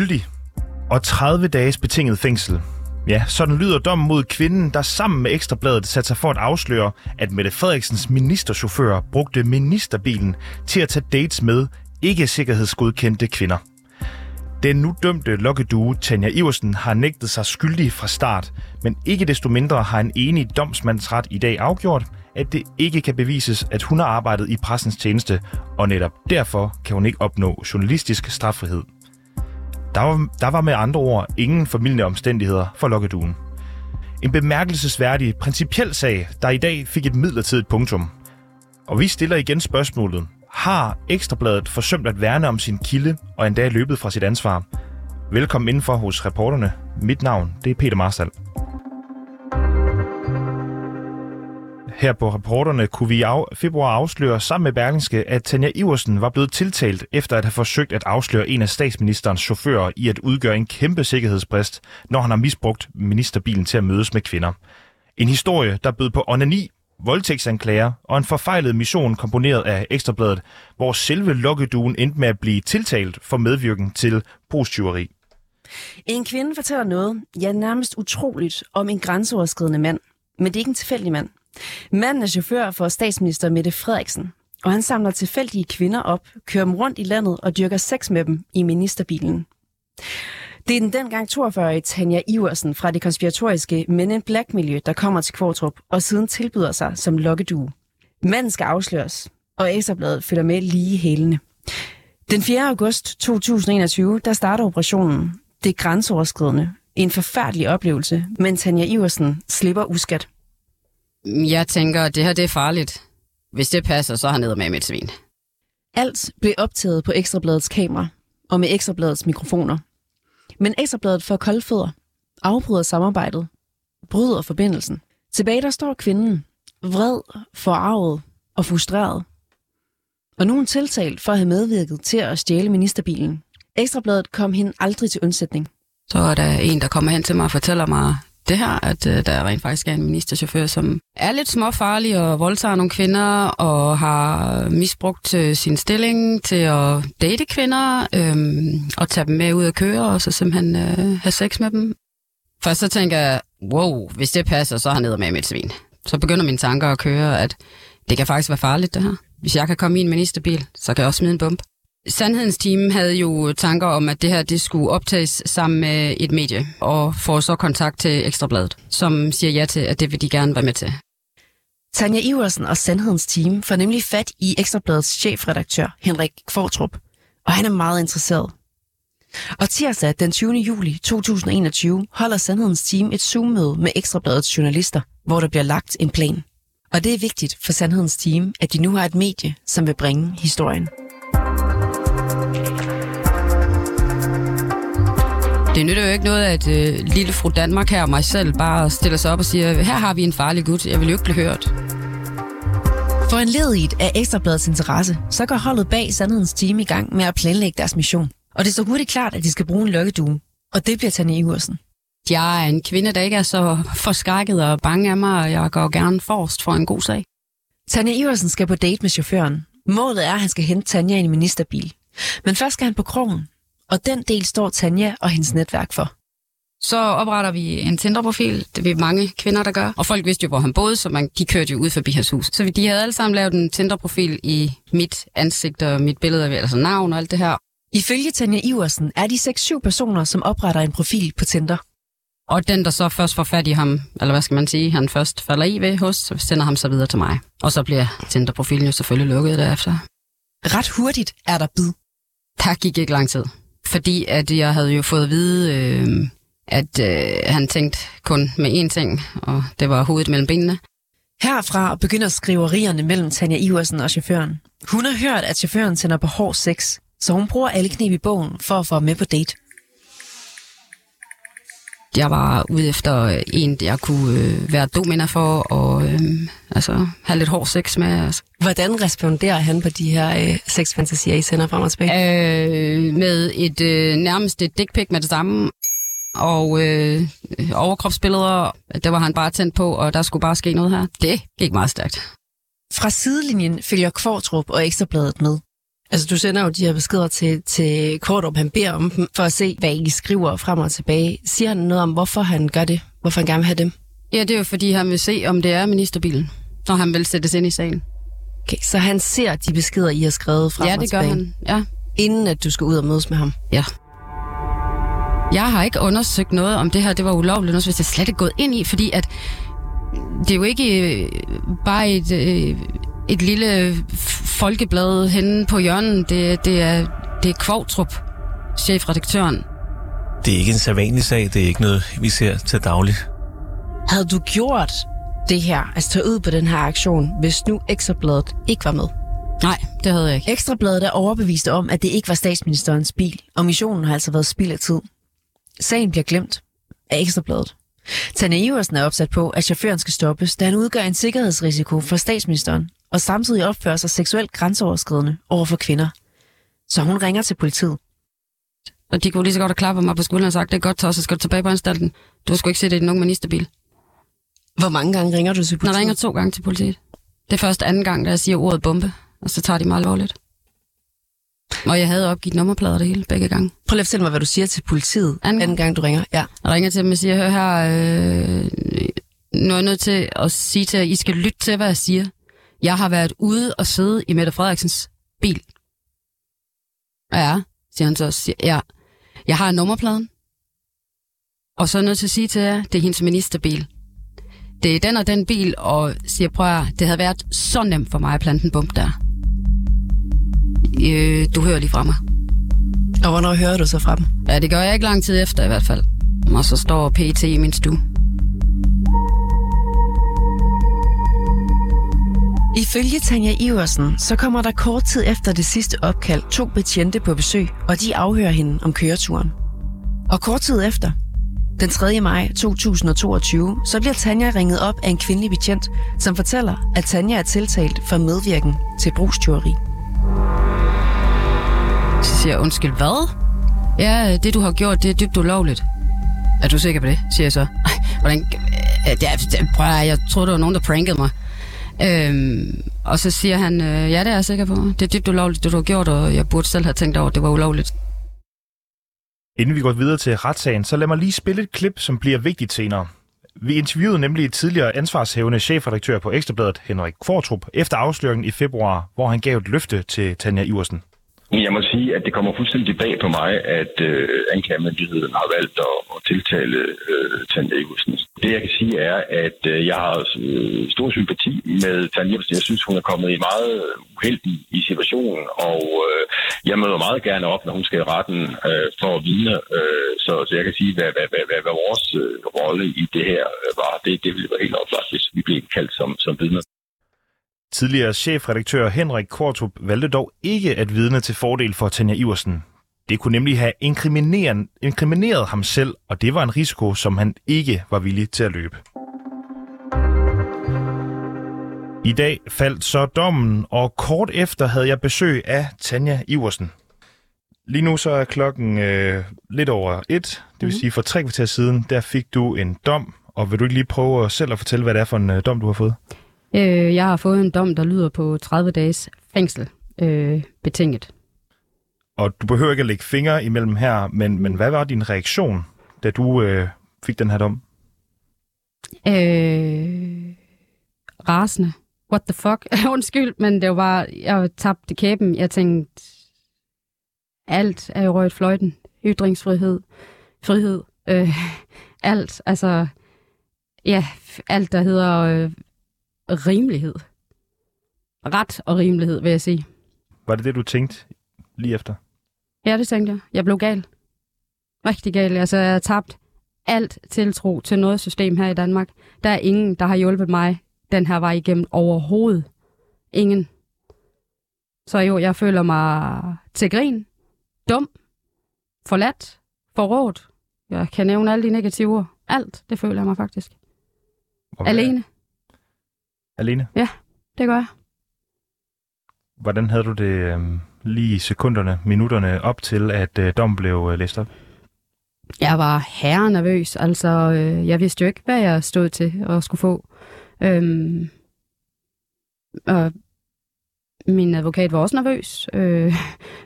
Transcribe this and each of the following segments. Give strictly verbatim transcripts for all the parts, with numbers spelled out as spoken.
skyldig og tredive dages betinget fængsel. Ja, sådan lyder dommen mod kvinden, der sammen med Ekstrabladet satte sig for at afsløre, at Mette Frederiksens ministerchauffør brugte ministerbilen til at tage dates med ikke-sikkerhedsgodkendte kvinder. Den nu dømte lokkedue Tanja Iversen har nægtet sig skyldig fra start, men ikke desto mindre har en enig domsmandsret i dag afgjort, at det ikke kan bevises, at hun har arbejdet i pressens tjeneste, og netop derfor kan hun ikke opnå journalistisk straffrihed. Der var, der var med andre ord ingen formildende omstændigheder for lokkeduen. En bemærkelsesværdig, principiel sag, der i dag fik et midlertidigt punktum. Og vi stiller igen spørgsmålet, har Ekstrabladet forsømt at værne om sin kilde og endda løbet fra sit ansvar? Velkommen indenfor hos reporterne. Mit navn, det er Peter Marstal. Her på reporterne kunne vi i februar afsløre sammen med Berlingske, at Tanja Iversen var blevet tiltalt efter at have forsøgt at afsløre en af statsministerens chauffører i at udgøre en kæmpe sikkerhedsbrist, når han har misbrugt ministerbilen til at mødes med kvinder. En historie, der bød på onani, voldtægtsanklager og en forfejlet mission komponeret af Ekstrabladet, hvor selve lokkeduen endte med at blive tiltalt for medvirken til brugstyveri. En kvinde fortæller noget, ja nærmest utroligt, om en grænseoverskridende mand. Men det er ikke en tilfældig mand. Manden er chauffør for statsminister Mette Frederiksen, og han samler tilfældige kvinder op, kører dem rundt i landet og dyrker sex med dem i ministerbilen. Det er den dengang toogfyrreårige Tanja Iversen fra det konspiratoriske Men in Black-miljø, der kommer til Qvortrup og siden tilbyder sig som lokkedue. Manden skal afsløres, og Ekstrabladet følger med lige hælene. Den fjerde august to tusind og enogtyve, der starter operationen. Det er grænseoverskridende. En forfærdelig oplevelse, men Tanja Iversen slipper uskat. Jeg tænker, at det her det er farligt. Hvis det passer, så har han eddermame et svin. Alt blev optaget på Ekstrabladets kamera og med Ekstrabladets mikrofoner. Men Ekstrabladet får koldfødder, afbryder samarbejdet, bryder forbindelsen. Tilbage der står kvinden, vred, forarvet og frustreret. Og nu er hun tiltalt for at have medvirket til at stjæle ministerbilen. Ekstrabladet kom hende aldrig til undsætning. Så er der en, der kommer hen til mig og fortæller mig, det her, at der rent faktisk er en ministerchauffør, som er lidt småfarlig og voldtager nogle kvinder og har misbrugt sin stilling til at date kvinder øhm, og tage dem med ud at køre og så simpelthen øh, have sex med dem. Først så tænker jeg, wow, hvis det passer, så er han eddermame et svin. Så begynder mine tanker at køre, at det kan faktisk være farligt det her. Hvis jeg kan komme i en ministerbil, så kan jeg også smide en bombe. Sandhedens team havde jo tanker om, at det her det skulle optages sammen med et medie, og får så kontakt til Ekstrabladet, som siger ja til, at det vil de gerne være med til. Tanja Iversen og Sandhedens team får nemlig fat i Ekstrabladets chefredaktør, Henrik Qvortrup, og han er meget interesseret. Og tirsdag den tyvende juli to tusind og enogtyve holder Sandhedens team et Zoom-møde med Ekstrabladets journalister, hvor der bliver lagt en plan. Og det er vigtigt for Sandhedens team, at de nu har et medie, som vil bringe historien. Det nytter jo ikke noget, at øh, lille fru Danmark her og mig selv bare stiller sig op og siger, her har vi en farlig gut, jeg vil jo ikke blive hørt. For en ledigt af Ekstrabladets interesse, så går holdet bag Sandhedens team i gang med at planlægge deres mission. Og det er så hurtigt klart, at de skal bruge en lokkedue, og det bliver Tanja Iversen. Jeg er en kvinde, der ikke er så forskrækket og bange af mig, og jeg går gerne forrest for en god sag. Tanja Iversen skal på date med chaufføren. Målet er, at han skal hente Tanja i en ministerbil. Men først skal han på krogen, og den del står Tanja og hendes netværk for. Så opretter vi en Tinder-profil, det er mange kvinder, der gør. Og folk vidste jo, hvor han boede, så man, de kørte jo ud forbi hans hus. Så de havde alle sammen lavet en Tinder-profil i mit ansigt og mit billede, altså navn og alt det her. Ifølge Tanja Iversen er de seks syv personer, som opretter en profil på Tinder. Og den, der så først får fat i ham, eller hvad skal man sige, han først falder i ved hos, så sender ham så videre til mig. Og så bliver Tinder-profilen jo selvfølgelig lukket derefter. Ret hurtigt er der bid. Der gik ikke lang tid. Fordi at jeg havde jo fået at vide, øh, at øh, han tænkte kun med én ting, og det var hovedet mellem benene. Herfra begynder skriverierne mellem Tanja Iversen og chaufføren. Hun har hørt, at chaufføren sender på hård sex, så hun bruger alle knep i bogen for at få ham med på date. Jeg var ude efter en, jeg kunne øh, være dominer for, og øh, altså, have lidt hård sex med. Altså. Hvordan responderer han på de her øh, sexfantasier, I sender frem og tilbage? Øh, med et øh, nærmest et dick pic med det samme, og øh, overkropsbilleder, der var han bare tændt på, og der skulle bare ske noget her. Det gik meget stærkt. Fra sidelinjen følger Qvortrup og Ekstrabladet med. Altså, du sender jo de her beskeder til, til Qvortrup, han beder om dem, for at se, hvad I skriver frem og tilbage. Siger han noget om, hvorfor han gør det? Hvorfor han gerne vil have dem? Ja, det er jo, fordi han vil se, om det er ministerbilen, når han vil sættes ind i sagen. Okay, så han ser de beskeder, I har skrevet frem og tilbage? Ja, det gør han, ja. Inden at du skal ud og mødes med ham? Ja. Jeg har ikke undersøgt noget om det her, det var ulovligt, noget, hvis jeg slet ikke gået ind i, fordi at det er jo ikke øh, bare et... Øh, Et lille folkeblad henne på hjørnen, det, det, er, det er Qvortrup, chefredaktøren. Det er ikke en sædvanlig sag, det er ikke noget, vi ser til dagligt. Havde du gjort det her, altså tage ud på den her aktion, hvis nu Ekstrabladet ikke var med? Nej, det havde jeg ikke. Ekstrabladet er overbevist om, at det ikke var statsministerens bil, og missionen har altså været spild af tid. Sagen bliver glemt af Ekstrabladet. Tanja Iversen er opsat på, at chaufføren skal stoppes, da han udgør en sikkerhedsrisiko for statsministeren, og samtidig opfører sig seksuelt grænseoverskridende over for kvinder. Så hun ringer til politiet. Og de kunne lige så godt have klappet mig på skulderen og sagt, det er godt, Tosse, skal du tilbage på anstalten? Du har sgu ikke set det i nogen ministerbil. Hvor mange gange ringer du til politiet? Jeg ringer to gange til politiet. Det er først anden gang, da jeg siger ordet bombe, og så tager de mig alvorligt. Og jeg havde opgivet nummerplader det hele, begge gange. Prøv lige at fortælle mig, hvad du siger til politiet, anden, anden gang du ringer. Ja. Jeg ringer til dem og siger, hør her, øh, nu er jeg nødt til at sige til jer, I skal lytte til, hvad jeg siger. Jeg har været ude og sidde i Mette Frederiksens bil. Ja, siger han så også. Ja, jeg har nummerpladen. Og så er jeg nødt til at sige til jer, det er hendes ministerbil. Det er den og den bil, og siger, prøv at, det havde været så nemt for mig at plante en bombe der. Øh, du hører lige fra mig. Og hvornår hører du så fra dem? Ja, det gør jeg ikke lang tid efter i hvert fald. Og så står P E T i min stue. Ifølge Tanja Iversen, så kommer der kort tid efter det sidste opkald to betjente på besøg, og de afhører hende om køreturen. Og kort tid efter, den tredje maj to tusind og toogtyve, så bliver Tanja ringet op af en kvindelig betjent, som fortæller, at Tanja er tiltalt for medvirken til brugstyveri. Så siger jeg, undskyld, hvad? Ja, det du har gjort, det er dybt ulovligt. Er du sikker på det, siger jeg så. Hvordan? Prøv at, jeg troede, der var nogen, der prankede mig. Øhm, og så siger han, øh, ja, det er jeg sikker på. Det er dybt ulovligt, det du har gjort, og jeg burde selv have tænkt over, at det var ulovligt. Inden vi går videre til retssagen, så lad mig lige spille et klip, som bliver vigtigt senere. Vi interviewede nemlig tidligere ansvarshævende chefredaktør på Ekstrabladet, Henrik Qvortrup, efter afsløringen i februar, hvor han gav et løfte til Tanja Iversen. Jeg må sige, at det kommer fuldstændig bag på mig, at øh, anklagemyndigheden har valgt at, at tiltale øh, Tanja Iversen. Det jeg kan sige er, at øh, jeg har øh, stor sympati med Tanja Iversen. Jeg synes, hun er kommet i meget uheldig i situationen, og øh, jeg møder meget gerne op, når hun skal i retten øh, for at vidne. Øh, så, så jeg kan sige, hvad, hvad, hvad, hvad, hvad vores øh, rolle i det her var. Det, det ville være helt oplagt, hvis vi blev kaldt som, som vidner. Tidligere chefredaktør Henrik Qvortrup valgte dog ikke at vidne til fordel for Tanja Iversen. Det kunne nemlig have inkrimineret, inkrimineret ham selv, og det var en risiko, som han ikke var villig til at løbe. I dag faldt så dommen, og kort efter havde jeg besøg af Tanja Iversen. Lige nu så er klokken øh, lidt over et, det vil mm-hmm. sige for tre kvarter siden, der fik du en dom. Og vil du ikke lige prøve selv at fortælle, hvad det er for en øh, dom, du har fået? Jeg har fået en dom, der lyder på tredive dages fængsel, øh, betinget. Og du behøver ikke at lægge fingre imellem her, men, men hvad var din reaktion, da du øh, fik den her dom? Øh, rasende. What the fuck? Undskyld, men det var bare, jeg tabte kæben. Jeg tænkte, alt er jo røget fløjten. Ytringsfrihed, frihed, øh, alt. Altså, ja, alt der hedder... Øh, rimelighed. Ret og rimelighed, vil jeg sige. Var det det, du tænkte lige efter? Ja, det tænkte jeg. Jeg blev gal. Rigtig gal. Altså, jeg har tabt alt tiltro til noget system her i Danmark. Der er ingen, der har hjulpet mig den her vej igennem overhovedet. Ingen. Så jo, jeg føler mig til grin, dum, forladt, forrådt. Jeg kan nævne alle de negative ord. Alt, det føler jeg mig faktisk. Okay. Alene. Alene? Ja, det gør jeg. Hvordan havde du det øh, lige i sekunderne, minutterne op til, at øh, dommen blev øh, læst op? Jeg var herrenervøs. Altså, øh, jeg vidste jo ikke, hvad jeg stod til at skulle få. Øhm, og Min advokat var også nervøs, øh,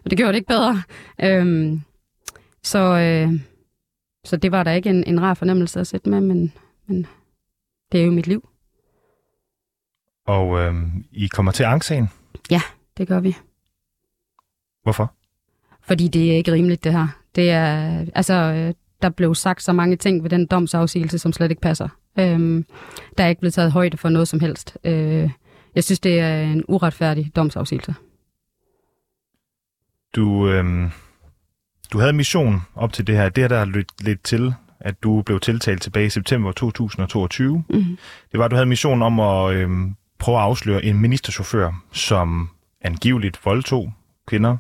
og det gjorde det ikke bedre. Øh, så, øh, så det var da ikke en, en rar fornemmelse at sætte med, men, men det er jo mit liv. Og øh, I kommer til ankescenen? Ja, det gør vi. Hvorfor? Fordi det er ikke rimeligt, det her. Det er, altså, der blev sagt så mange ting ved den domsafsigelse, som slet ikke passer. Øh, der er ikke blevet taget højde for noget som helst. Øh, Jeg synes, det er en uretfærdig domsafsigelse. Du, øh, du havde en mission op til det her. Det her, der har ledt til, at du blev tiltalt tilbage i september to tusind og toogtyve. Mm-hmm. Det var, at du havde missionen om at øh, prøve at afsløre en ministerchauffør, som angiveligt voldtog kvinder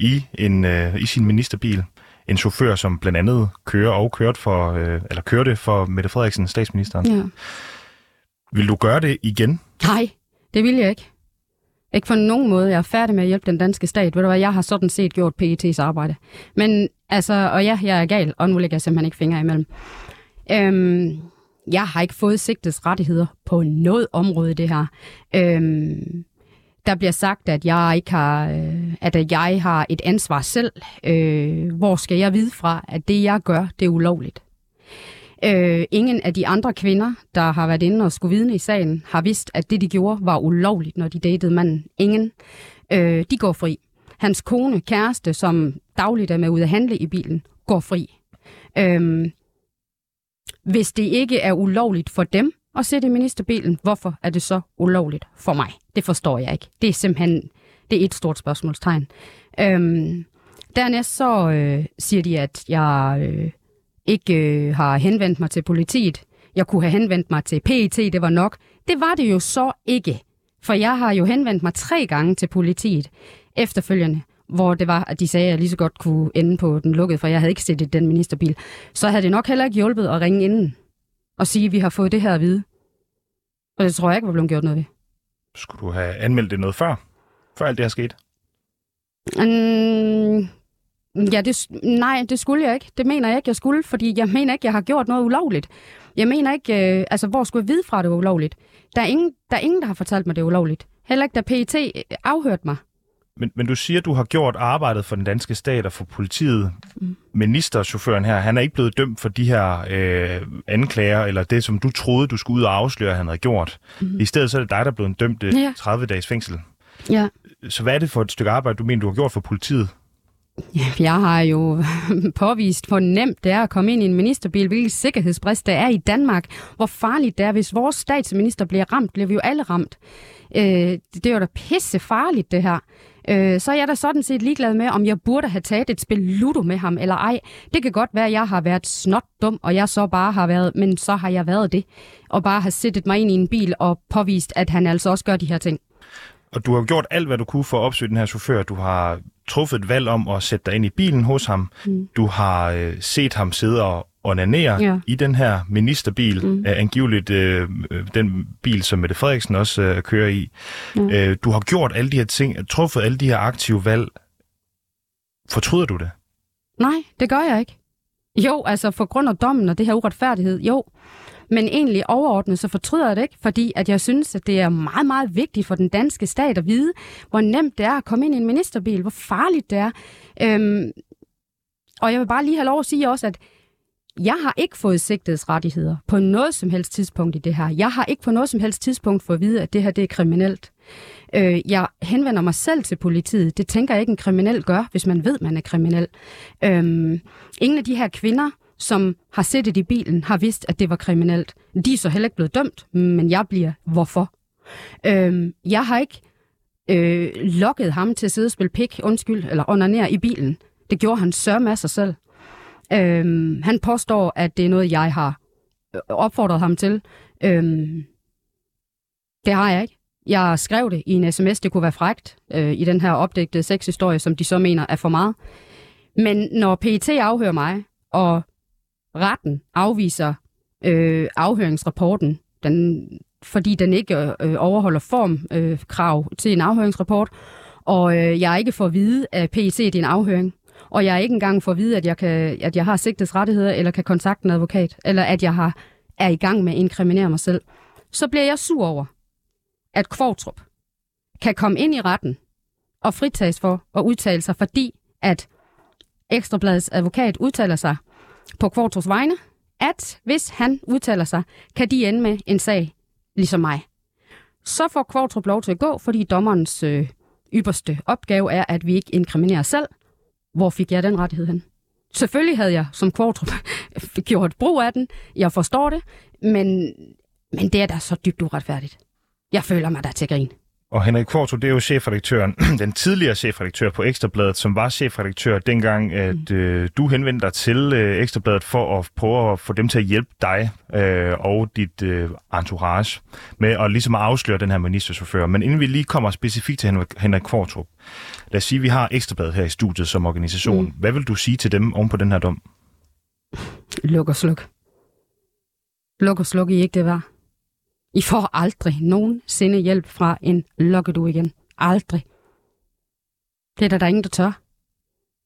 i, en, øh, i sin ministerbil. En chauffør, som blandt andet kører og kørte for, øh, eller kørte for Mette Frederiksen, statsministeren. Ja. Vil du gøre det igen? Nej. Det vil jeg ikke. Ikke på nogen måde. Jeg er færdig med at hjælpe den danske stat. Ved du hvad, jeg har sådan set gjort P E T's arbejde. Men altså, og ja, jeg er gal, og nu lægger jeg simpelthen ikke fingre imellem. Øhm, jeg har ikke fået sigtets rettigheder på noget område i det her. Øhm, der bliver sagt, at jeg ikke har, øh, at jeg har et ansvar selv. Øh, hvor skal jeg vide fra, at det jeg gør, det er ulovligt? Øh, ingen af de andre kvinder, der har været inde og skulle vidne i sagen, har vidst, at det, de gjorde, var ulovligt, når de datede manden. Ingen. Øh, de går fri. Hans kone, kæreste, som dagligt er med ud at handle i bilen, går fri. Øh, hvis det ikke er ulovligt for dem at sætte i ministerbilen, hvorfor er det så ulovligt for mig? Det forstår jeg ikke. Det er simpelthen det er et stort spørgsmålstegn. Øh, dernæst så øh, siger de, at jeg... Øh, ikke øh, har henvendt mig til politiet. Jeg kunne have henvendt mig til P E T, det var nok. Det var det jo så ikke, for jeg har jo henvendt mig tre gange til politiet efterfølgende, hvor det var, at de sagde, at jeg lige så godt kunne ende på den lukkede, for jeg havde ikke set i den ministerbil. Så havde det nok heller ikke hjulpet at ringe inden og sige, at vi har fået det her at vide. Og det tror jeg ikke var blevet gjort noget ved. Skulle du have anmeldt det noget før? Før alt det her skete? Mm. Ja, det, nej, det skulle jeg ikke. Det mener jeg ikke, jeg skulle, fordi jeg mener ikke, jeg har gjort noget ulovligt. Jeg mener ikke, øh, altså hvor skulle jeg vide fra, at det var ulovligt? Der er ingen, der er ingen, der har fortalt mig, det er ulovligt. Heller ikke, da P E T afhørte mig. Men, men du siger, at du har gjort arbejdet for den danske stat og for politiet. Mm. Ministerchaufføren her, han er ikke blevet dømt for de her øh, anklager, eller det, som du troede, du skulle ud og afsløre, han havde gjort. Mm. I stedet så er det dig, der er blevet dømt øh, ja. tredive dages fængsel. Ja. Så hvad er det for et stykke arbejde, du mener, du har gjort for politiet? Jeg har jo påvist, hvor nemt det er at komme ind i en ministerbil, hvilken sikkerhedsbrist der er i Danmark, hvor farligt det er. Hvis vores statsminister bliver ramt, bliver vi jo alle ramt. Øh, det er jo da pisse farligt, det her. Øh, så er jeg da sådan set ligeglad med, om jeg burde have taget et spil ludo med ham eller ej. Det kan godt være, at jeg har været snot dum, og jeg så bare har været, men så har jeg været det. Og bare har sættet mig ind i en bil og påvist, at han altså også gør de her ting. Og du har gjort alt, hvad du kunne for at opsøge den her chauffør. Du har truffet et valg om at sætte dig ind i bilen hos ham. Mm. Du har øh, set ham sidde og onanere ja. i den her ministerbil, mm. øh, angiveligt øh, den bil, som Mette Frederiksen også øh, kører i. Mm. Øh, du har gjort alle de her ting, truffet alle de her aktive valg. Fortryder du det? Nej, det gør jeg ikke. Jo, altså for grund af dommen og det her uretfærdighed, jo. Men egentlig overordnet, så fortryder jeg det ikke, fordi at jeg synes, at det er meget, meget vigtigt for den danske stat at vide, hvor nemt det er at komme ind i en ministerbil, hvor farligt det er. Øhm, og jeg vil bare lige have lov at sige også, at jeg har ikke fået sigtets rettigheder på noget som helst tidspunkt i det her. Jeg har ikke på noget som helst tidspunkt fået at vide, at det her det er kriminelt. Øh, jeg henvender mig selv til politiet. Det tænker jeg ikke, en kriminel gør, hvis man ved, man er kriminel. Øhm, ingen af de her kvinder, som har siddet i bilen, har vidst, at det var kriminelt. De er så heller ikke blevet dømt, men jeg bliver. Hvorfor? Øhm, jeg har ikke øh, lokket ham til at sidde og spille pik, undskyld, eller onanere i bilen. Det gjorde han sørme af sig selv. Øhm, han påstår, at det er noget, jeg har opfordret ham til. Øhm, det har jeg ikke. Jeg skrev det i en sms, det kunne være frækt, øh, i den her opdægtede sexhistorie, som de så mener er for meget. Men når P E T afhører mig, og retten afviser øh, afhøringsrapporten, den, fordi den ikke øh, overholder formkrav øh, til en afhøringsrapport, og øh, jeg ikke får at vide, at P E T er en afhøring, og jeg ikke engang får at vide, at jeg, kan, at jeg har sigtets rettigheder, eller kan kontakte en advokat, eller at jeg har, er i gang med at inkriminere mig selv, så bliver jeg sur over, at Qvortrup kan komme ind i retten og fritages for at udtale sig, fordi at Ekstrabladets advokat udtaler sig på Qvortrup's vegne, at hvis han udtaler sig, kan de ende med en sag ligesom mig. Så får Qvortrup lov til at gå, fordi dommerens øh, ypperste opgave er, at vi ikke inkriminerer selv. Hvor fik jeg den rettighed hen? Selvfølgelig havde jeg som Qvortrup gjort brug af den. Jeg forstår det, men, men det er da så dybt uretfærdigt. Jeg føler mig der til grin. Og Henrik Qvortrup, det er jo chefredaktøren, den tidligere chefredaktør på Ekstrabladet, som var chefredaktør dengang, at øh, du henvendte dig til øh, Ekstrabladet for at prøve at få dem til at hjælpe dig øh, og dit øh, entourage med at ligesom at afsløre den her ministerchauffør. Men inden vi lige kommer specifikt til Henrik, Henrik Qvortrup, lad os sige, at vi har Ekstrabladet her i studiet som organisation. Mm. Hvad vil du sige til dem oven på den her dom? Luk og sluk. Luk og sluk, I ikke det var. I får aldrig nogensinde hjælp fra en lokkedu igen. Aldrig. Det er der, der er ingen, der tør.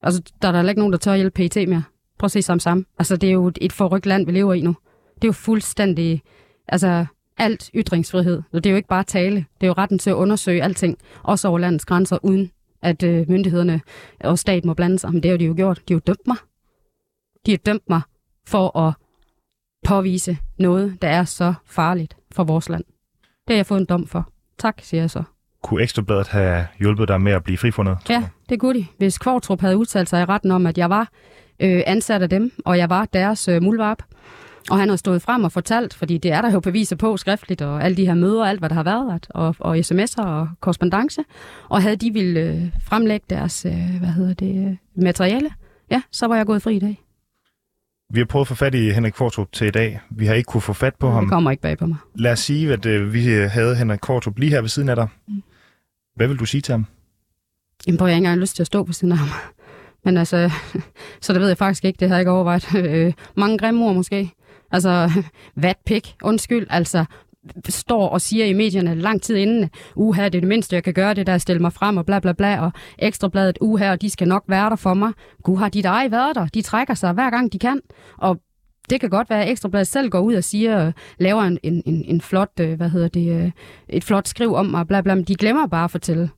Altså, der er der ikke nogen, der tør hjælpe P E T mere. Prøv at se sammen sammen. Altså, det er jo et forrygt land, vi lever i nu. Det er jo fuldstændig, altså, alt ytringsfrihed. Det er jo ikke bare tale. Det er jo retten til at undersøge alting, også over landets grænser, uden at øh, myndighederne og staten må blande sig. Men det har de jo gjort. De har jo dømt mig. De har dømt mig for at påvise noget, der er så farligt for vores land. Det har jeg fået en dom for. Tak, siger jeg så. Kunne Ekstrabladet have hjulpet dig med at blive frifundet? Ja, det kunne de. Hvis Qvortrup havde udtalt sig i retten om, at jeg var øh, ansat af dem, og jeg var deres øh, muldvarp, og han havde stået frem og fortalt, fordi det er der jo beviser på skriftligt, og alle de her møder, alt hvad der har været, og, og sms'er og korrespondance, og havde de ville øh, fremlægge deres øh, hvad hedder det, materiale, ja, så var jeg gået fri i dag. Vi har prøvet at få fat i Henrik Qvortrup til i dag. Vi har ikke kunne få fat på ham. Det kommer ikke bag på mig. Lad os sige, at øh, vi havde Henrik Qvortrup lige her ved siden af dig. Hvad vil du sige til ham? Jamen, prøv, jeg har ikke engang lyst til at stå på siden af ham. Men altså, så det ved jeg faktisk ikke. Det havde jeg ikke overvejet. Mange grimme ord måske. Altså, vatpik. Undskyld. Altså, står og siger i medierne lang tid inden, uha, det er det mindste, jeg kan gøre, det der, stille mig frem og bla bla bla, og Ekstrabladet, uha, og de skal nok være der for mig. Gud, har de der ej været der? De trækker sig hver gang, de kan. Og det kan godt være, at Ekstrabladet selv går ud og siger, laver en, en, en flot, hvad hedder det, et flot skriv om mig, bla bla, men de glemmer bare at fortælle,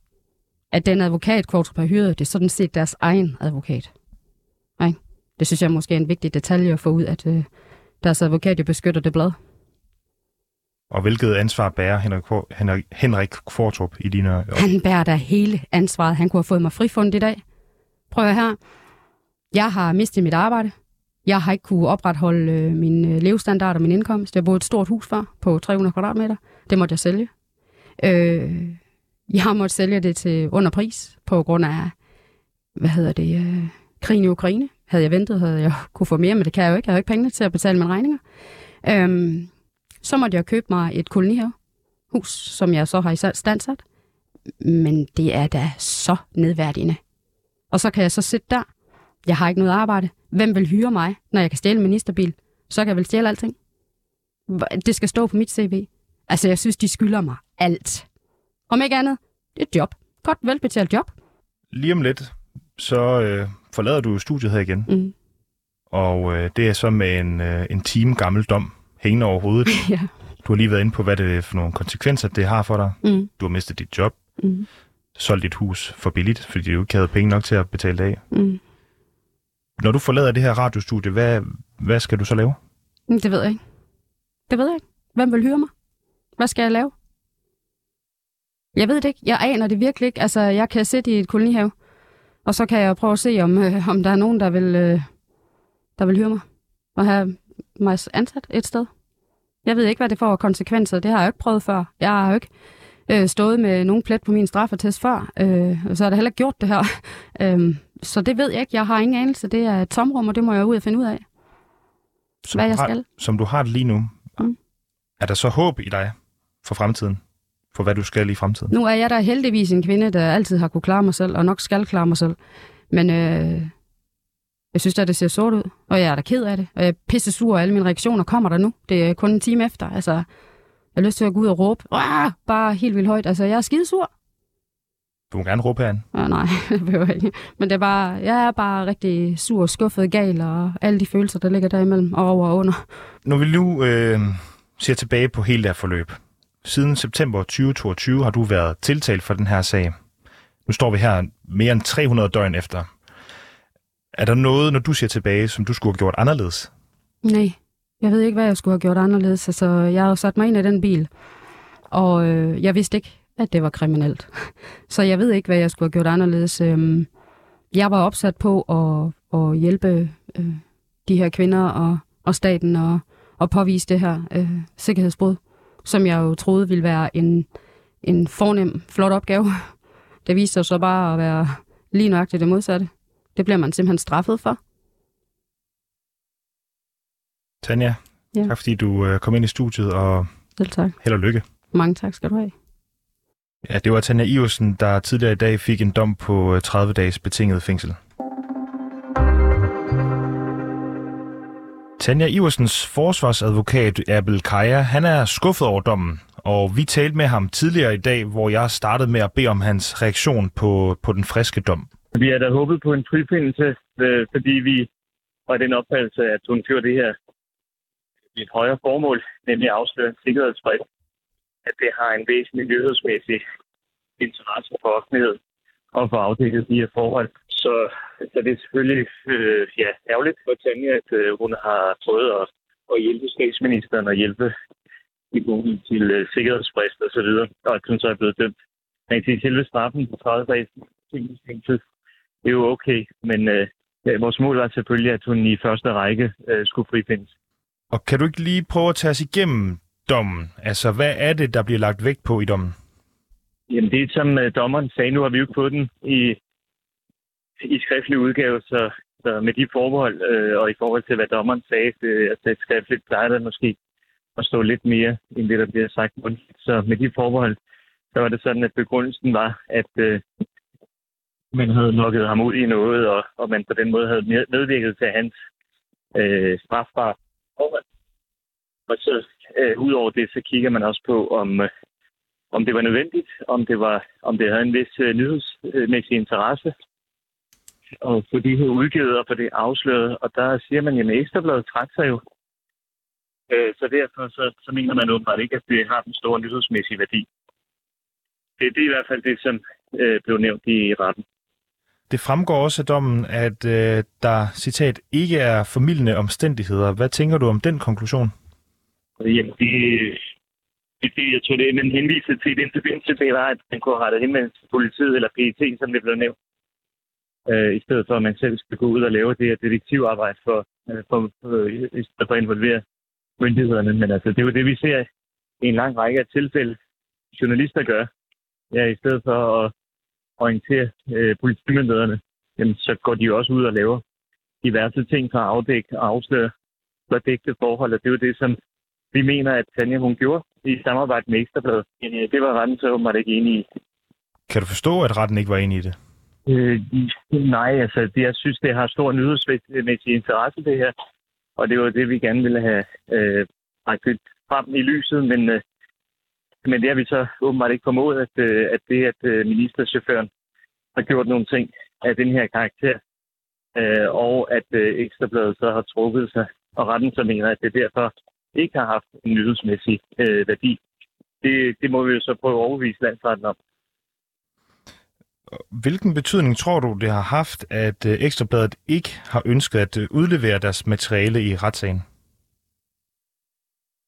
at den advokat, Qvortrup har hyret, det er sådan set deres egen advokat. Nej, det synes jeg måske er en vigtig detalje at få ud, at deres advokat jo beskytter det blad. Og hvilket ansvar bærer Henrik, Henrik, Henrik Qvortrup i dine øjne? Han bærer da hele ansvaret. Han kunne have fået mig frifundet i dag. Prøv at høre. Jeg har mistet mit arbejde. Jeg har ikke kunne opretholde min levestandard og min indkomst. Jeg boede i et stort hus før på tre hundrede kvadratmeter. Det måtte jeg sælge. Øh, jeg måtte sælge det til underpris på grund af, hvad hedder det, øh, krigen i Ukraine. Havde jeg ventet, havde jeg kunne få mere, men det kan jeg jo ikke. Jeg har jo ikke penge til at betale mine regninger. Øh, Så måtte jeg købe mig et kolonihavehus, som jeg så har istandsat. Men det er da så nedværdigende. Og så kan jeg så sidde der. Jeg har ikke noget arbejde. Hvem vil hyre mig, når jeg kan stjæle ministerbil? Så kan jeg vel stjæle alting. Det skal stå på mit C V. Altså, jeg synes, de skylder mig alt. Om ikke andet, det er et job. Godt velbetalt job. Lige om lidt, så øh, forlader du studiet her igen. Mm. Og øh, det er så med en, øh, en time gammel dom hængende over hovedet. Ja. Du har lige været inde på, hvad det er for nogle konsekvenser, det har for dig. Mm. Du har mistet dit job, mm. solgt dit hus for billigt, fordi du ikke havde penge nok til at betale det af. Mm. Når du forlader det her radiostudie, hvad, hvad skal du så lave? Det ved jeg ikke. Det ved jeg ikke. Hvem vil hyre mig? Hvad skal jeg lave? Jeg ved det ikke. Jeg aner det virkelig ikke. Altså, jeg kan sidde i et kolonihave, og så kan jeg prøve at se, om, øh, om der er nogen, der vil, øh, der vil hyre mig. Og have mig ansat et sted. Jeg ved ikke, hvad det får konsekvenser. Det har jeg jo ikke prøvet før. Jeg har jo ikke øh, stået med nogen plet på min straffetest før. Øh, så har jeg heller ikke gjort det her. øh, så det ved jeg ikke. Jeg har ingen anelse. Det er et tomrum, og det må jeg ud og finde ud af. Som hvad jeg har, skal. Som du har det lige nu, mm. er der så håb i dig for fremtiden? For hvad du skal i fremtiden? Nu er jeg da heldigvis en kvinde, der altid har kunne klare mig selv, og nok skal klare mig selv. Men øh, jeg synes da, det ser sort ud, og jeg er da ked af det. Og jeg er pisse sur, og alle mine reaktioner kommer der nu. Det er kun en time efter. Altså, jeg har lyst til at gå ud og råbe. Åh, bare helt vildt højt. Altså, jeg er skidesur. Du må gerne råbe herinde. Ja, nej, det behøver jeg ikke. Men det er bare, jeg er bare rigtig sur, skuffet, gal, og alle de følelser, der ligger derimellem, over og under. Når vi nu øh, ser tilbage på hele det her forløb, Siden september tyve toogtyve har du været tiltalt for den her sag. Nu står vi her mere end tre hundrede døgn efter. Er der noget, når du ser tilbage, som du skulle have gjort anderledes? Nej, jeg ved ikke, hvad jeg skulle have gjort anderledes. Altså, jeg har sat mig ind i den bil, og øh, jeg vidste ikke, at det var kriminelt. Så jeg ved ikke, hvad jeg skulle have gjort anderledes. Jeg var opsat på at, at hjælpe de her kvinder og, og staten og, og påvise det her øh, sikkerhedsbrud, som jeg jo troede ville være en, en fornem, flot opgave. Det viste sig så bare at være lige nøjagtigt det modsatte. Det bliver man simpelthen straffet for. Tanja, ja. Tak fordi du kom ind i studiet, og held og lykke. Mange tak skal du have. Ja, det var Tanja Iversen, der tidligere i dag fik en dom på tredive dages betinget fængsel. Tanja Iversens forsvarsadvokat Erbil Kaya, han er skuffet over dommen, og vi talte med ham tidligere i dag, hvor jeg startede med at bede om hans reaktion på, på den friske dom. Vi har da håbet på en frifindelse, øh, fordi vi var den opfattelse, at hun gjorde det her i et højere formål, nemlig at afsløre en sikkerhedsbredt, at det har en væsentlig nyhedsmæssig interesse for offentligheden og for afdækket de her forhold. Så, så det er selvfølgelig øh, ja, ærgerligt for Tanja, at øh, hun har prøvet at, at hjælpe statsministeren og hjælpe i grunden til øh, sikkerhedsbrist og så videre, og at hun så er blevet dømt. Man kan sige, selve straffen på tredive dage, det er jo okay, men øh, ja, vores mål var selvfølgelig, at hun i første række øh, skulle frifindes. Og kan du ikke lige prøve at tage os igennem dommen? Altså, hvad er det, der bliver lagt vægt på i dommen? Jamen, det er som øh, dommeren sagde, nu har vi jo fået den i i skriftlig udgave, så, så med de forbehold, øh, og i forhold til, hvad dommeren sagde, det, altså et skriftligt plejer der måske at stå lidt mere, end det, der bliver sagt mundtligt. Så med de forbehold, så var det sådan, at begrundelsen var, at øh, man havde lukket ham ud i noget, og, og man på den måde havde medvirket til hans øh, strafbare forhold. Og så øh, ud over det, så kigger man også på, om, øh, om det var nødvendigt, om det, var, om det havde en vis øh, nyhedsmæssig interesse, og for de her udgivet og for det afsløret, og der siger man, jamen Ekstrabladet trak sig jo. Øh, så derfor så, så mener man åbenbart ikke, at det har den store nyhedsmæssige værdi. Det, det er i hvert fald det, som øh, blev nævnt i retten. Det fremgår også af dommen, at øh, der, citat, ikke er formildende omstændigheder. Hvad tænker du om den konklusion? Jamen, det, det, det jeg tror, det er en henvisning til den forbindelse, det var, at man kunne have rettet henvendelse til politiet eller P E T, som det blev nævnt. Øh, i stedet for, at man selv skal gå ud og lave det her detektivarbejde for, øh, for, øh, for at involvere myndighederne. Men altså, det er jo det, vi ser i en lang række af tilfælde, journalister gør. Ja, i stedet for at orientere øh, politimyndighederne, jamen, så går de jo også ud og laver diverse ting for at afdække og afsløre fordækte forhold. Og det er jo det, som vi mener, at Tanja hun gjorde i samarbejde med Ekstrabladet. Men øh, det var retten så åbenbart ikke enig i. Kan du forstå, at retten ikke var enig i det? Øh, nej, altså, det, jeg synes, det har stor nyhedsmæssig interesse, det her. Og det var det, vi gerne ville have øh, bragt frem i lyset, men, øh, men det har vi så åbenbart ikke formået, at, øh, at det, at øh, ministerchaufføren har gjort nogle ting af den her karakter, øh, og at øh, Ekstrabladet så har trukket sig, og retten så mener, at det derfor ikke har haft en nyhedsmæssig øh, værdi. Det, det må vi jo så prøve at overbevise landsretten om. Hvilken betydning tror du, det har haft, at Ekstrabladet ikke har ønsket at udlevere deres materiale i retssagen?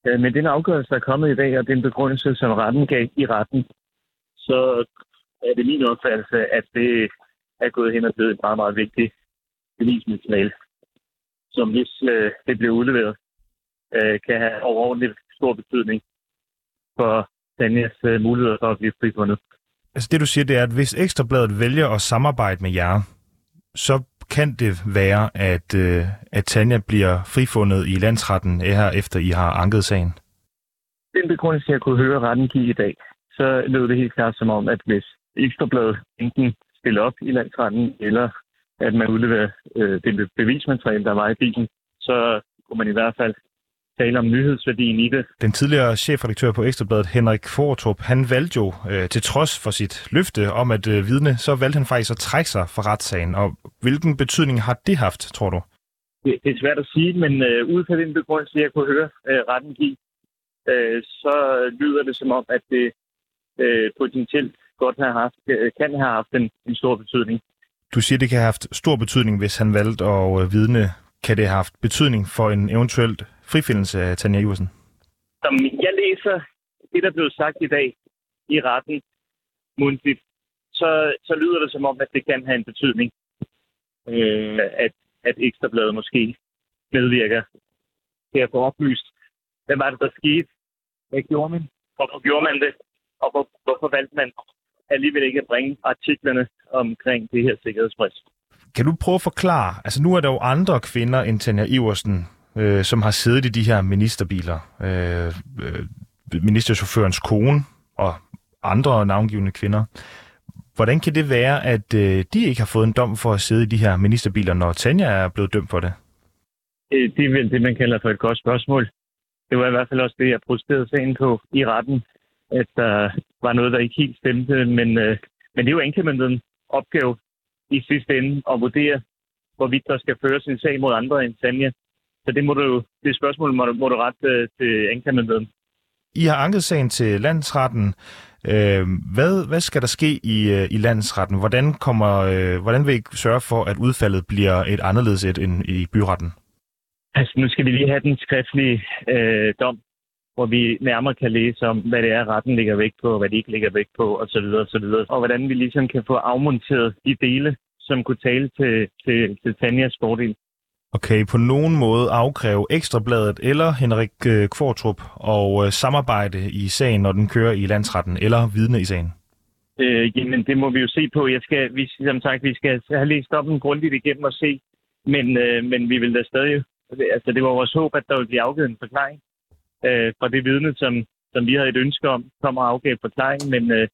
Ja, men den afgørelse, der er kommet i dag, og den begrundelse, som retten gav i retten, så er det min opfattelse, at det er gået hen og blevet et meget, meget vigtigt bevismateriale, som hvis øh, det bliver udleveret, øh, kan have overordentlig stor betydning for Tanjas øh, muligheder for at blive frifundet. Altså det, du siger, det er, at hvis Ekstrabladet vælger at samarbejde med jer, så kan det være, at, øh, at Tanja bliver frifundet i landsretten her, efter I har anket sagen? Den begrundelse, jeg kunne høre retten give i dag, så lød det helt klart som om, at hvis Ekstrabladet enten stiller op i landsretten, eller at man udleverer øh, det bevismateriale, der var i bilen, så kunne man i hvert fald tale om nyhedsværdien i det. Den tidligere chefredaktør på Ekstrabladet, Henrik Qvortrup, han valgte jo, øh, til trods for sit løfte om at øh, vidne, så valgte han faktisk at trække sig fra retssagen. Og hvilken betydning har det haft, tror du? Det, det er svært at sige, men øh, ud fra den begrundelse, jeg kunne høre øh, retten give, øh, så lyder det som om, at det øh, potentielt godt have haft, kan have haft en, en stor betydning. Du siger, det kan have haft stor betydning, hvis han valgte at vidne. Kan det have haft betydning for en eventuelt frifindelse af Tanja Iversen? Som jeg læser det, der blev sagt i dag i retten mundtligt, så, så lyder det som om, at det kan have en betydning. Øh, at, at Ekstrabladet måske medvirker til at få oplyst. Hvad var det, der skete? Hvad gjorde man? Hvorfor gjorde man det? Og hvor, hvorfor valgte man alligevel ikke at bringe artiklerne omkring det her sikkerhedspres? Kan du prøve at forklare? Altså nu er der jo andre kvinder end Tanja Iversen, øh, som har siddet i de her ministerbiler. Øh, øh, ministerchaufførens kone og andre navngivende kvinder. Hvordan kan det være, at øh, de ikke har fået en dom for at sidde i de her ministerbiler, når Tanja er blevet dømt for det? Det er vel det, man kalder for et godt spørgsmål. Det var i hvert fald også det, jeg protesterede sagen på i retten, at der var noget, der ikke helt stemte. Men, øh, men det er jo anklagemyndighedens opgave i sidste ende at vurdere, hvorvidt der skal føres en sag mod andre end Tanja. Så det, må du, det spørgsmål må du, må du rette øh, til anklagemyndigheden. I har anket sagen til landsretten. Øh, hvad, hvad skal der ske i, i landsretten? Hvordan, kommer, øh, hvordan vil I sørge for, at udfaldet bliver et anderledes et end i byretten? Altså, nu skal vi lige have den skriftlige øh, dom, hvor vi nærmere kan læse om, hvad det er, retten ligger vægt på, og hvad de ikke ligger vægt på, osv. osv. Og hvordan vi ligesom kan få afmonteret de dele, som kunne tale til, til, til Tanjas fordel. Okay, på nogen måde afkræve Ekstrabladet eller Henrik Qvortrup og øh, samarbejde i sagen, når den kører i landsretten, eller vidne i sagen? Øh, jamen, det må vi jo se på. Jeg skal, vi, som sagt, vi skal have læst op en grundigt igennem og se, men, øh, men vi vil da stadig. Altså, det var vores håb, at der ville blive afgivet en forklaring øh, fra det vidne, som, som vi havde et ønske om, kom og afgav forklaringen, men øh,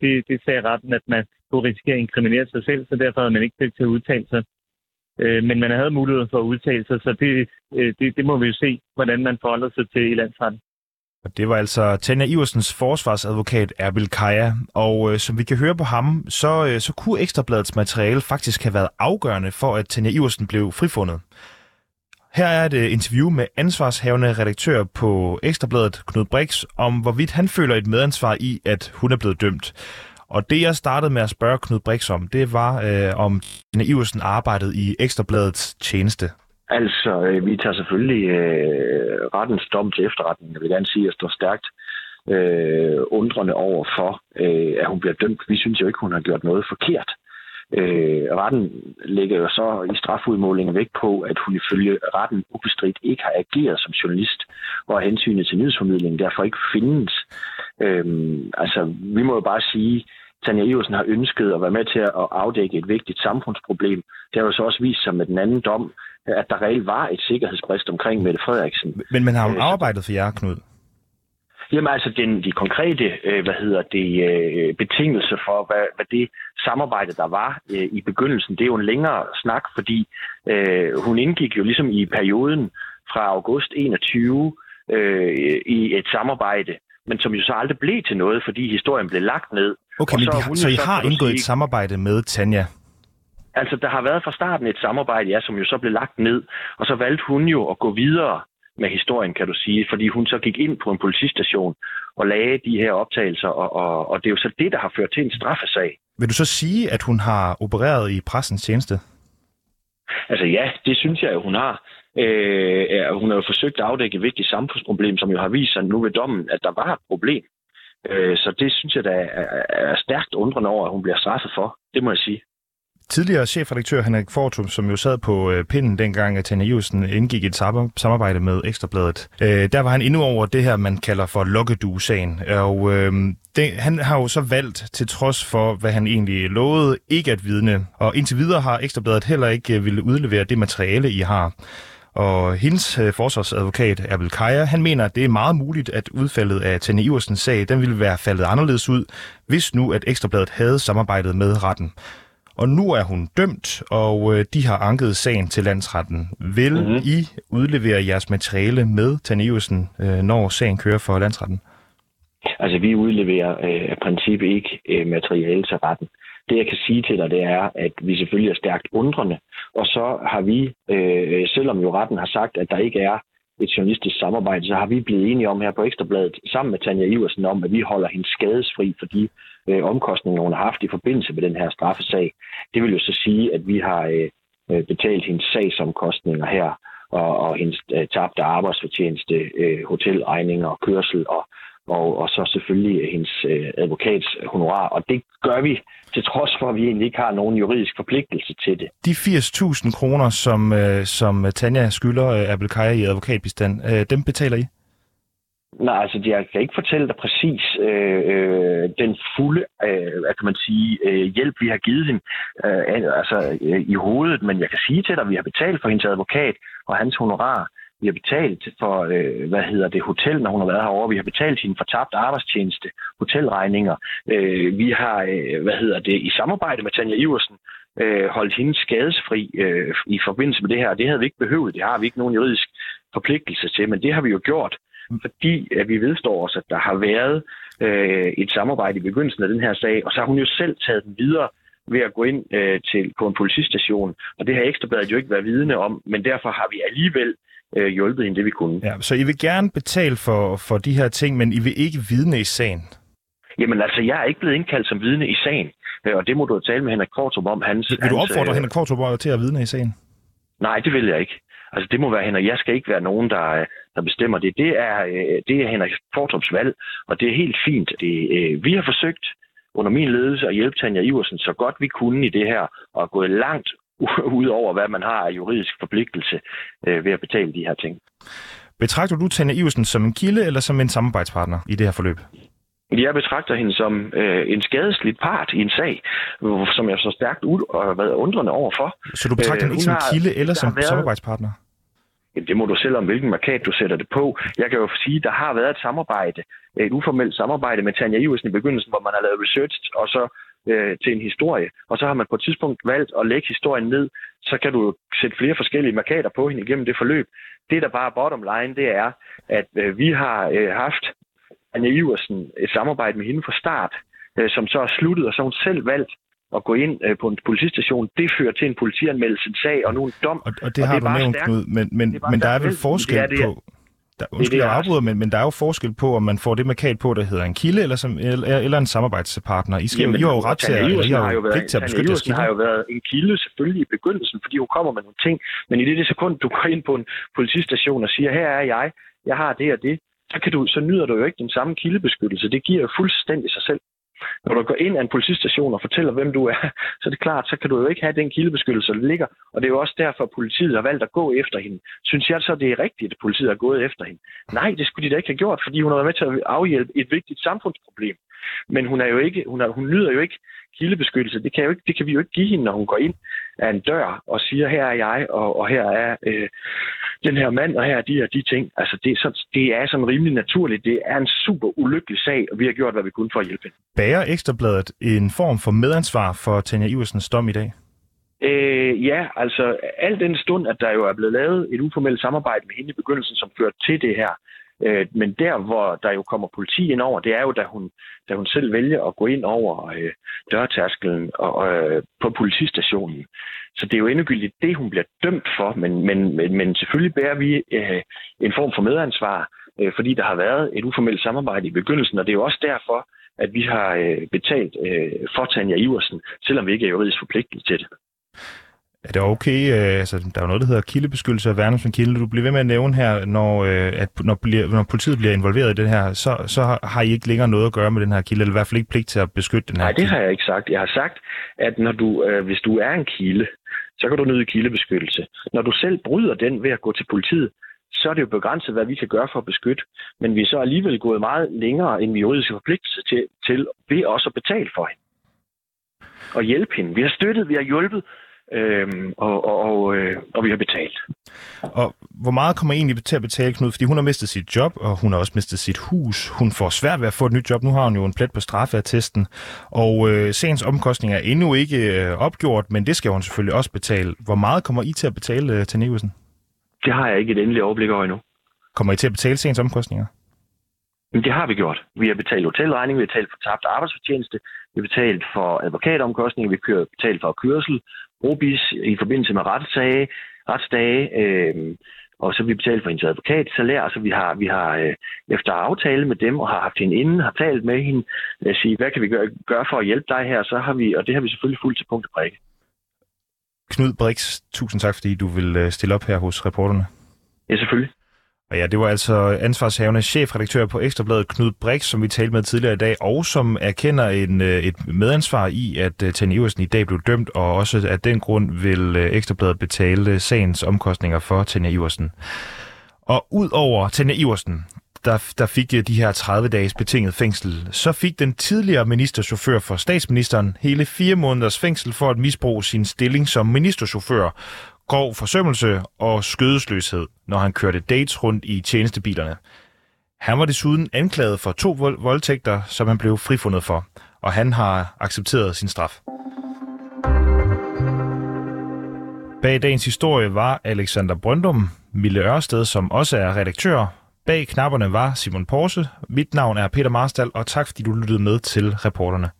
det, det sagde retten, at man kunne risikere at inkriminere sig selv, så derfor havde man ikke pligt til at udtale sig. Øh, men man havde mulighed for at udtale sig, så det, øh, det, det må vi jo se, hvordan man forholder sig til i landsretten. Og det var altså Tanja Iversens forsvarsadvokat Erbil Kaya, og øh, som vi kan høre på ham, så, øh, så kunne Ekstrabladets materiale faktisk have været afgørende for, at Tanja Iversen blev frifundet. Her er et interview med ansvarshavende redaktør på Ekstrabladet, Knud Brix, om hvorvidt han føler et medansvar i, at hun er blevet dømt. Og det, jeg startede med at spørge Knud Brix om, det var, øh, om Tanja Iversen arbejdede i Ekstrabladets tjeneste. Altså, vi tager selvfølgelig øh, rettens dom til efterretning. Jeg vil gerne sige, at jeg står stærkt øh, undrende over for, øh, at hun bliver dømt. Vi synes jo ikke, hun har gjort noget forkert. Øh, retten lægger jo så i strafudmålingen vægt på, at hun ifølge retten ubestridt ikke har ageret som journalist, og hensynet til nyhedsformidlingen derfor ikke findes. Øh, altså, vi må jo bare sige, at Tanja Iversen har ønsket at være med til at afdække et vigtigt samfundsproblem. Det har jo så også vist sig med den anden dom, at der reelt var et sikkerhedsbrist omkring Mette Frederiksen. Men man har jo arbejdet for jer, Knud. Jamen altså den, de konkrete øh, hvad hedder det, øh, betingelser for, hvad, hvad det samarbejde, der var øh, i begyndelsen, det er jo en længere snak, fordi øh, hun indgik jo ligesom i perioden fra august enogtyve øh, i et samarbejde, men som jo så aldrig blev til noget, fordi historien blev lagt ned. Okay, så, men de, så I har indgået et samarbejde med Tanja? Altså der har været fra starten et samarbejde, ja, som jo så blev lagt ned, og så valgte hun jo at gå videre med historien, kan du sige, fordi hun så gik ind på en politistation og lagde de her optagelser, og, og, og det er jo så det, der har ført til en straffesag. Vil du så sige, at hun har opereret i pressens tjeneste? Altså ja, det synes jeg jo, hun har. Øh, ja, hun har jo forsøgt at afdække et vigtigt samfundsproblem, som jo har vist sig nu ved dommen, at der var et problem. Øh, så det synes jeg, der er, er stærkt undrende over, at hun bliver straffet for. Det må jeg sige. Tidligere chefredaktør Henrik Qvortrup, som jo sad på øh, pinden dengang, at Tanja Iversen indgik et samarbejde med Ekstrabladet, øh, der var han endnu over det her, man kalder for lokkedue-sagen. Og øh, det, han har jo så valgt, til trods for, hvad han egentlig lovede, ikke at vidne. Og indtil videre har Ekstrabladet heller ikke øh, ville udlevere det materiale, I har. Og hendes øh, forsvarsadvokat, Erbil Kaya, han mener, at det er meget muligt, at udfaldet af Tanja Iversens sag, den ville være faldet anderledes ud, hvis nu, at Ekstrabladet havde samarbejdet med retten. Og nu er hun dømt, og øh, de har anket sagen til landsretten. Vil mm-hmm. I udlevere jeres materiale med Tanja Iversen, øh, når sagen kører for landsretten? Altså, vi udleverer øh, af princip ikke øh, materiale til retten. Det, jeg kan sige til dig, det er, at vi selvfølgelig er stærkt undrende. Og så har vi, øh, selvom jo retten har sagt, at der ikke er et journalistisk samarbejde, så har vi blevet enige om her på Ekstrabladet, sammen med Tanja Iversen, om, at vi holder hende skadesfri for de øh, omkostninger, hun har haft i forbindelse med den her straffesag. Det vil jo så sige, at vi har øh, betalt hendes sagsomkostninger her, og, og hendes øh, tabte arbejdsfortjeneste, øh, hotelregninger og kørsel, og, og, og så selvfølgelig hendes øh, advokats honorar. Og det gør vi, til trods for, at vi egentlig ikke har nogen juridisk forpligtelse til det. De firs tusind kroner, som, øh, som Tanja skylder øh, Erbil Kaya i advokatbistand, øh, dem betaler I? Nej, altså jeg kan ikke fortælle dig præcis øh, øh, den fulde, øh, hvad kan man sige, øh, hjælp, vi har givet hende øh, altså, øh, i hovedet, men jeg kan sige til dig, at vi har betalt for hendes advokat og hans honorar. Vi har betalt for, øh, hvad hedder det, hotel, når hun har været herovre. Vi har betalt hende for tabt arbejdstjeneste, hotelregninger. Øh, vi har, øh, hvad hedder det, i samarbejde med Tanja Iversen, øh, holdt hende skadesfri øh, i forbindelse med det her. Det havde vi ikke behøvet. Det har vi ikke nogen juridisk forpligtelse til, men det har vi jo gjort, fordi at vi vedstår os, at der har været øh, et samarbejde i begyndelsen af den her sag, og så har hun jo selv taget den videre ved at gå ind øh, til, på en politistation, og det har Ekstrabladet jo ikke været vidne om, men derfor har vi alligevel øh, hjulpet hende det, vi kunne. Ja, så I vil gerne betale for, for de her ting, men I vil ikke vidne i sagen? Jamen altså, jeg er ikke blevet indkaldt som vidne i sagen, øh, og det må du jo tale med Henrik Qvortrup om. Hans, vil du opfordre hans, øh, Henrik Qvortrup til at vidne i sagen? Nej, det vil jeg ikke. Altså, det må være Henrik. Jeg skal ikke være nogen, der, der bestemmer det. Det er, det er Henrik Qvortrups valg, og det er helt fint. Det, vi har forsøgt under min ledelse at hjælpe Tanja Iversen så godt vi kunne i det her, og er gået langt ud over, hvad man har af juridisk forpligtelse ved at betale de her ting. Betragter du Tanja Iversen som en kilde eller som en samarbejdspartner i det her forløb? Jeg betragter hende som øh, en skadeslig part i en sag, som jeg så stærkt ud og har været undrende overfor. Så du betragter hende øh, ikke som en kilde eller som været... samarbejdspartner? Det må du selv om, hvilken markat du sætter det på. Jeg kan jo sige, at der har været et samarbejde, et uformelt samarbejde med Tanja Iversen i begyndelsen, hvor man har lavet research og så øh, til en historie. Og så har man på et tidspunkt valgt at lægge historien ned, så kan du sætte flere forskellige markater på hende igennem det forløb. Det, der bare er bottom line, det er, at øh, vi har øh, haft Tanja Iversen, et samarbejde med hende fra start, øh, som så er sluttet, og så hun selv valgt at gå ind øh, på en politistation. Det fører til en politianmeldelse, en sag og nu en dom. Og, og det har og det du nævnt, Knud, men, men, det men der er vel forskel det er det, på... Der, undskyld, det er det, jeg afbryder, men, men der er jo forskel på, om man får det markat på, der hedder en kilde eller, som, eller, eller en samarbejdspartner. I, skal, jamen, I har jo ret til at, I har jo pligt til at beskytte jeres kilde. Har jo været en kilde selvfølgelig i begyndelsen, fordi hun kommer med nogle ting, men i det, det sekund, du går ind på en politistation og siger, her er jeg, jeg har det og det, så, kan du, så nyder du jo ikke den samme kildebeskyttelse. Det giver jo fuldstændig sig selv. Når du går ind af en politistation og fortæller, hvem du er, så er det klart, så kan du jo ikke have den kildebeskyttelse, der ligger. Og det er jo også derfor, at politiet har valgt at gå efter hende. Synes jeg så, det er rigtigt, at politiet har gået efter hende? Nej, det skulle de da ikke have gjort, fordi hun har været med til at afhjælpe et vigtigt samfundsproblem. Men hun, er jo ikke, hun, er, hun nyder jo ikke kildebeskyttelse. Det kan, jo ikke, det kan vi jo ikke give hende, når hun går ind af en dør og siger, her er jeg, og, og her er øh, den her mand, og her er de og de ting. Altså, det er, sådan, det er sådan rimelig naturligt. Det er en super ulykkelig sag, og vi har gjort, hvad vi kunne for at hjælpe hende. Bærer Ekstrabladet en form for medansvar for Tanja Iversens dom i dag? Øh, ja, altså, al den stund, at der jo er blevet lavet et uformelt samarbejde med hende i begyndelsen, som førte til det her. Men der, hvor der jo kommer politi ind over, det er jo, da hun, da hun selv vælger at gå ind over øh, dørtærskelen og, øh, på politistationen. Så det er jo endegyldigt det, hun bliver dømt for, men, men, men, men selvfølgelig bærer vi øh, en form for medansvar, øh, fordi der har været et uformelt samarbejde i begyndelsen, og det er jo også derfor, at vi har øh, betalt øh, for Tanja Iversen, selvom vi ikke er juridisk forpligtet til det. Er det okay? Øh, altså, der er jo noget, der hedder kildebeskyttelse og værne som kilde. Du bliver ved med at nævne her, når, øh, at, når, bliver, når politiet bliver involveret i det her, så, så har I ikke længere noget at gøre med den her kilde, eller i hvert fald ikke pligt til at beskytte den her kilde. Nej, det kilde. Har jeg ikke sagt. Jeg har sagt, at når du, øh, hvis du er en kilde, så kan du nyde kildebeskyttelse. Når du selv bryder den ved at gå til politiet, så er det jo begrænset, hvad vi kan gøre for at beskytte. Men vi er så alligevel gået meget længere, end vi juridisk forpligtelse til, til ved også at betale for hende. Og hjælpe hende. Vi har støttet, vi har hjulpet, Øhm, og, og, og, øh, og vi har betalt. Og hvor meget kommer I egentlig til at betale, Knud? Fordi hun har mistet sit job, og hun har også mistet sit hus. Hun får svært ved at få et nyt job. Nu har hun jo en plet på straffeattesten. Og øh, sagens omkostninger er endnu ikke øh, opgjort, men det skal hun selvfølgelig også betale. Hvor meget kommer I til at betale, øh, Tanja Iversen? Det har jeg ikke et endeligt overblik over endnu. Kommer I til at betale sagens omkostninger? Men det har vi gjort. Vi har betalt hotelregning, vi har betalt for tabt arbejdsfortjeneste, vi har betalt for advokatomkostninger, vi har betalt for kørsel, brobis i forbindelse med retsdage, retsdage øh, og så vi betaler for hendes advokat, salær, så vi har, vi har øh, efter aftale med dem, og har haft hende inden, har talt med hende, øh, sige, hvad kan vi gøre, gøre for at hjælpe dig her, så har vi, og det har vi selvfølgelig fuldt til punkt og prikke. Knud Brix, tusind tak, fordi du vil stille op her hos reporterne. Ja, selvfølgelig. Og ja, det var altså ansvarshavende chefredaktør på Ekstrabladet, Knud Brix, som vi talte med tidligere i dag, og som erkender en, et medansvar i, at Tanja Iversen i dag blev dømt, og også af den grund vil Ekstrabladet betale sagens omkostninger for Tanja Iversen. Og ud over Tanja Iversen, der, der fik de her tredive dages betinget fængsel, så fik den tidligere ministerchauffør for statsministeren hele fire måneders fængsel for at misbruge sin stilling som ministerchauffør, grov forsømmelse og skødesløshed, når han kørte dates rundt i tjenestebilerne. Han var desuden anklaget for to vold- voldtægter, som han blev frifundet for, og han har accepteret sin straf. Bag dagens historie var Alexander Brøndum, Mille Ørsted, som også er redaktør. Bag knapperne var Simon Porse. Mit navn er Peter Marstal, og tak fordi du lyttede med til reporterne.